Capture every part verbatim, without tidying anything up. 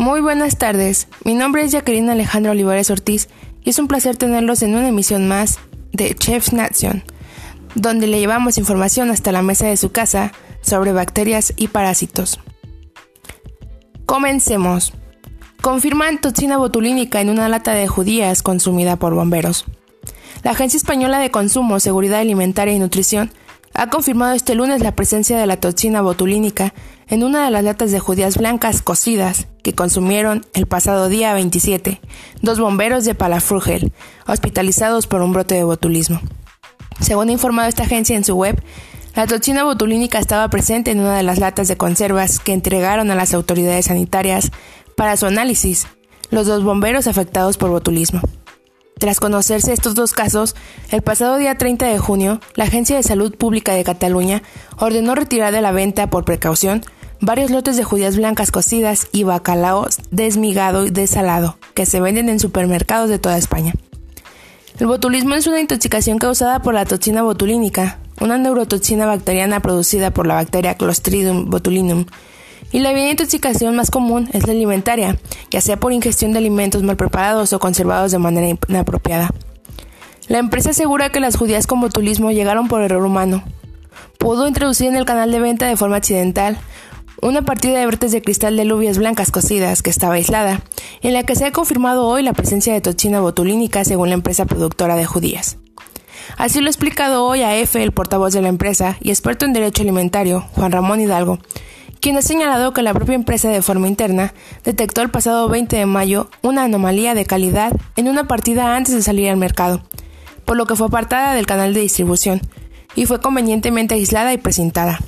Muy buenas tardes, mi nombre es Jacqueline Alejandra Olivares Ortiz y es un placer tenerlos en una emisión más de Chef Nation, donde le llevamos información hasta la mesa de su casa sobre bacterias y parásitos. Comencemos. Confirman toxina botulínica en una lata de judías consumida por bomberos. La Agencia Española de Consumo, Seguridad Alimentaria y Nutrición ha confirmado este lunes la presencia de la toxina botulínica en una de las latas de judías blancas cocidas que consumieron el pasado día veintisiete dos bomberos de Palafrugell, hospitalizados por un brote de botulismo. Según ha informado esta agencia en su web, la toxina botulínica estaba presente en una de las latas de conservas que entregaron a las autoridades sanitarias para su análisis los dos bomberos afectados por botulismo. Tras conocerse estos dos casos, el pasado día treinta de junio, la Agencia de Salud Pública de Cataluña ordenó retirar de la venta por precaución varios lotes de judías blancas cocidas y bacalao desmigado y desalado que se venden en supermercados de toda España. El botulismo es una intoxicación causada por la toxina botulínica, una neurotoxina bacteriana producida por la bacteria Clostridium botulinum, y la vía de intoxicación más común es la alimentaria, ya sea por ingestión de alimentos mal preparados o conservados de manera inapropiada. La empresa asegura que las judías con botulismo llegaron por error humano. Pudo introducir en el canal de venta de forma accidental una partida de brotes de cristal de alubias blancas cocidas que estaba aislada, en la que se ha confirmado hoy la presencia de toxina botulínica según la empresa productora de judías. Así lo ha explicado hoy a EFE el portavoz de la empresa y experto en derecho alimentario, Juan Ramón Hidalgo, quien ha señalado que la propia empresa de forma interna detectó el pasado veinte de mayo una anomalía de calidad en una partida antes de salir al mercado, por lo que fue apartada del canal de distribución y fue convenientemente aislada y presentada.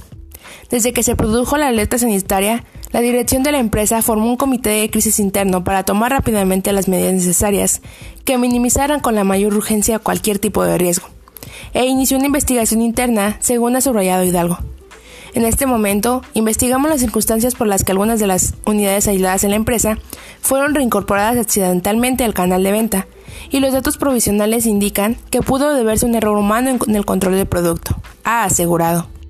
Desde que se produjo la alerta sanitaria, la dirección de la empresa formó un comité de crisis interno para tomar rápidamente las medidas necesarias que minimizaran con la mayor urgencia cualquier tipo de riesgo, e inició una investigación interna, según ha subrayado Hidalgo. En este momento, investigamos las circunstancias por las que algunas de las unidades aisladas en la empresa fueron reincorporadas accidentalmente al canal de venta, y los datos provisionales indican que pudo deberse un error humano en el control del producto, ha asegurado.